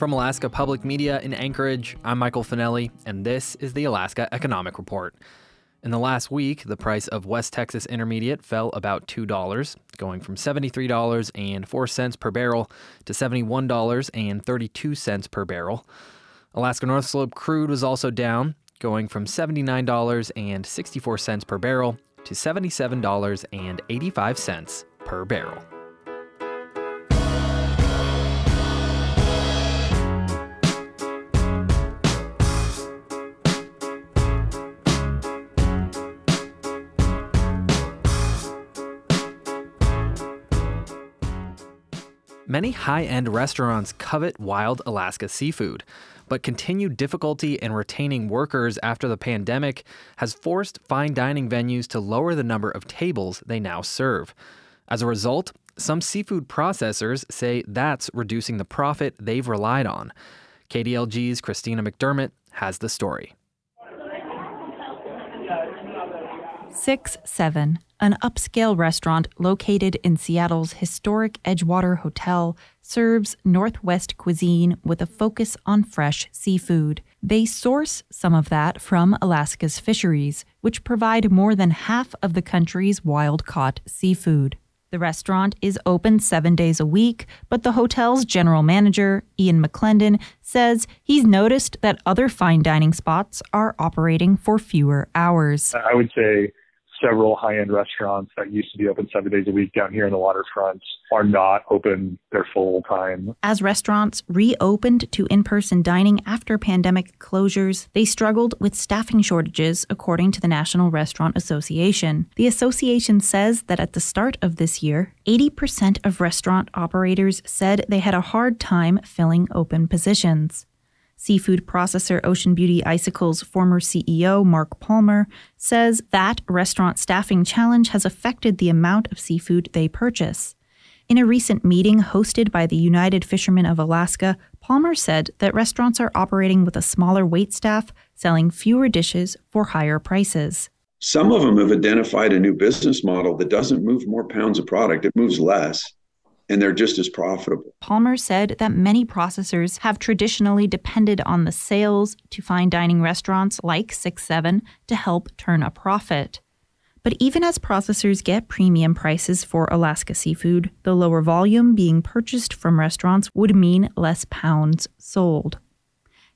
From Alaska Public Media in Anchorage, I'm Michael Finelli, and this is the Alaska Economic Report. In the last week, the price of West Texas Intermediate fell about $2, going from $73.04 per barrel to $71.32 per barrel. Alaska North Slope crude was also down, going from $79.64 per barrel to $77.85 per barrel. Many high-end restaurants covet wild Alaska seafood, but continued difficulty in retaining workers after the pandemic has forced fine dining venues to lower the number of tables they now serve. As a result, some seafood processors say that's reducing the profit they've relied on. KDLG's Christina McDermott has the story. 6-7, an upscale restaurant located in Seattle's historic Edgewater Hotel, serves Northwest cuisine with a focus on fresh seafood. They source some of that from Alaska's fisheries, which provide more than half of the country's wild-caught seafood. The restaurant is open 7 days a week, but the hotel's general manager, Ian McClendon, says he's noticed that other fine dining spots are operating for fewer hours. I would say several high-end restaurants that used to be open 7 days a week down here in the waterfront are not open their full time. As restaurants reopened to in-person dining after pandemic closures, they struggled with staffing shortages, according to the National Restaurant Association. The association says that at the start of this year, 80% of restaurant operators said they had a hard time filling open positions. Seafood processor Ocean Beauty Icicle's former CEO, Mark Palmer, says that restaurant staffing challenge has affected the amount of seafood they purchase. In a recent meeting hosted by the United Fishermen of Alaska, Palmer said that restaurants are operating with a smaller waitstaff, selling fewer dishes for higher prices. Some of them have identified a new business model that doesn't move more pounds of product, it moves less. And they're just as profitable. Palmer said that many processors have traditionally depended on the sales to fine dining restaurants like 6-7 to help turn a profit. But even as processors get premium prices for Alaska seafood, the lower volume being purchased from restaurants would mean less pounds sold.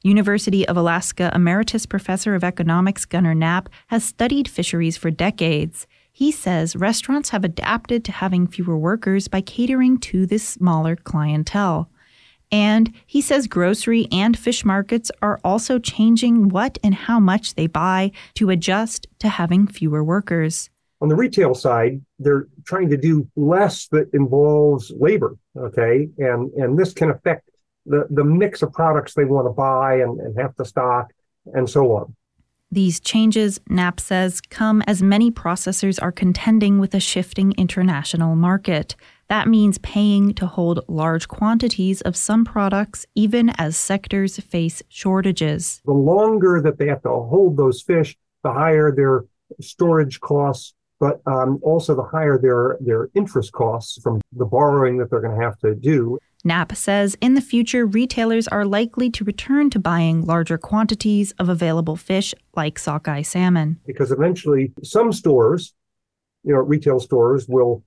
University of Alaska Emeritus Professor of Economics Gunnar Knapp has studied fisheries for decades. He says restaurants have adapted to having fewer workers by catering to this smaller clientele. And he says grocery and fish markets are also changing what and how much they buy to adjust to having fewer workers. On the retail side, they're trying to do less that involves labor, okay? And this can affect the mix of products they want to buy and have to stock and so on. These changes, Knapp says, come as many processors are contending with a shifting international market. That means paying to hold large quantities of some products, even as sectors face shortages. The longer that they have to hold those fish, the higher their storage costs, but also the higher their interest costs from the borrowing that they're going to have to do. Knapp says in the future, retailers are likely to return to buying larger quantities of available fish like sockeye salmon. Because eventually some stores, retail stores will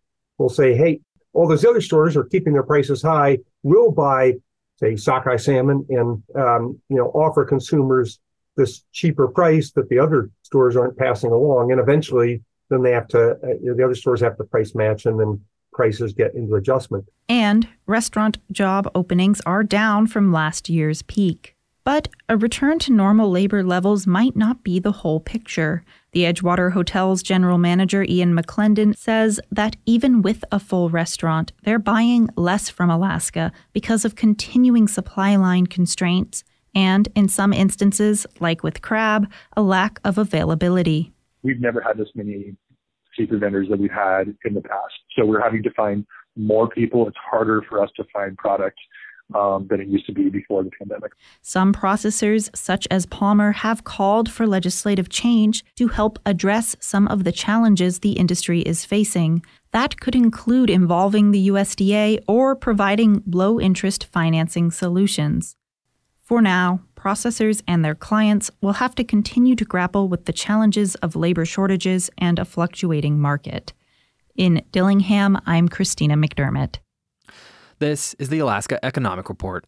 say, hey, all those other stores are keeping their prices high. We'll buy, say, sockeye salmon and, offer consumers this cheaper price that the other stores aren't passing along. And eventually then they have to, the other stores have to price match and then prices get into adjustment. And restaurant job openings are down from last year's peak. But a return to normal labor levels might not be the whole picture. The Edgewater Hotel's general manager, Ian McClendon, says that even with a full restaurant, they're buying less from Alaska because of continuing supply line constraints and, in some instances, like with crab, a lack of availability. We've never had this many seafood vendors that we've had in the past. So we're having to find more people. It's harder for us to find product than it used to be before the pandemic. Some processors, such as Palmer, have called for legislative change to help address some of the challenges the industry is facing. That could include involving the USDA or providing low-interest financing solutions. For now, processors and their clients will have to continue to grapple with the challenges of labor shortages and a fluctuating market. In Dillingham, I'm Christina McDermott. This is the Alaska Economic Report.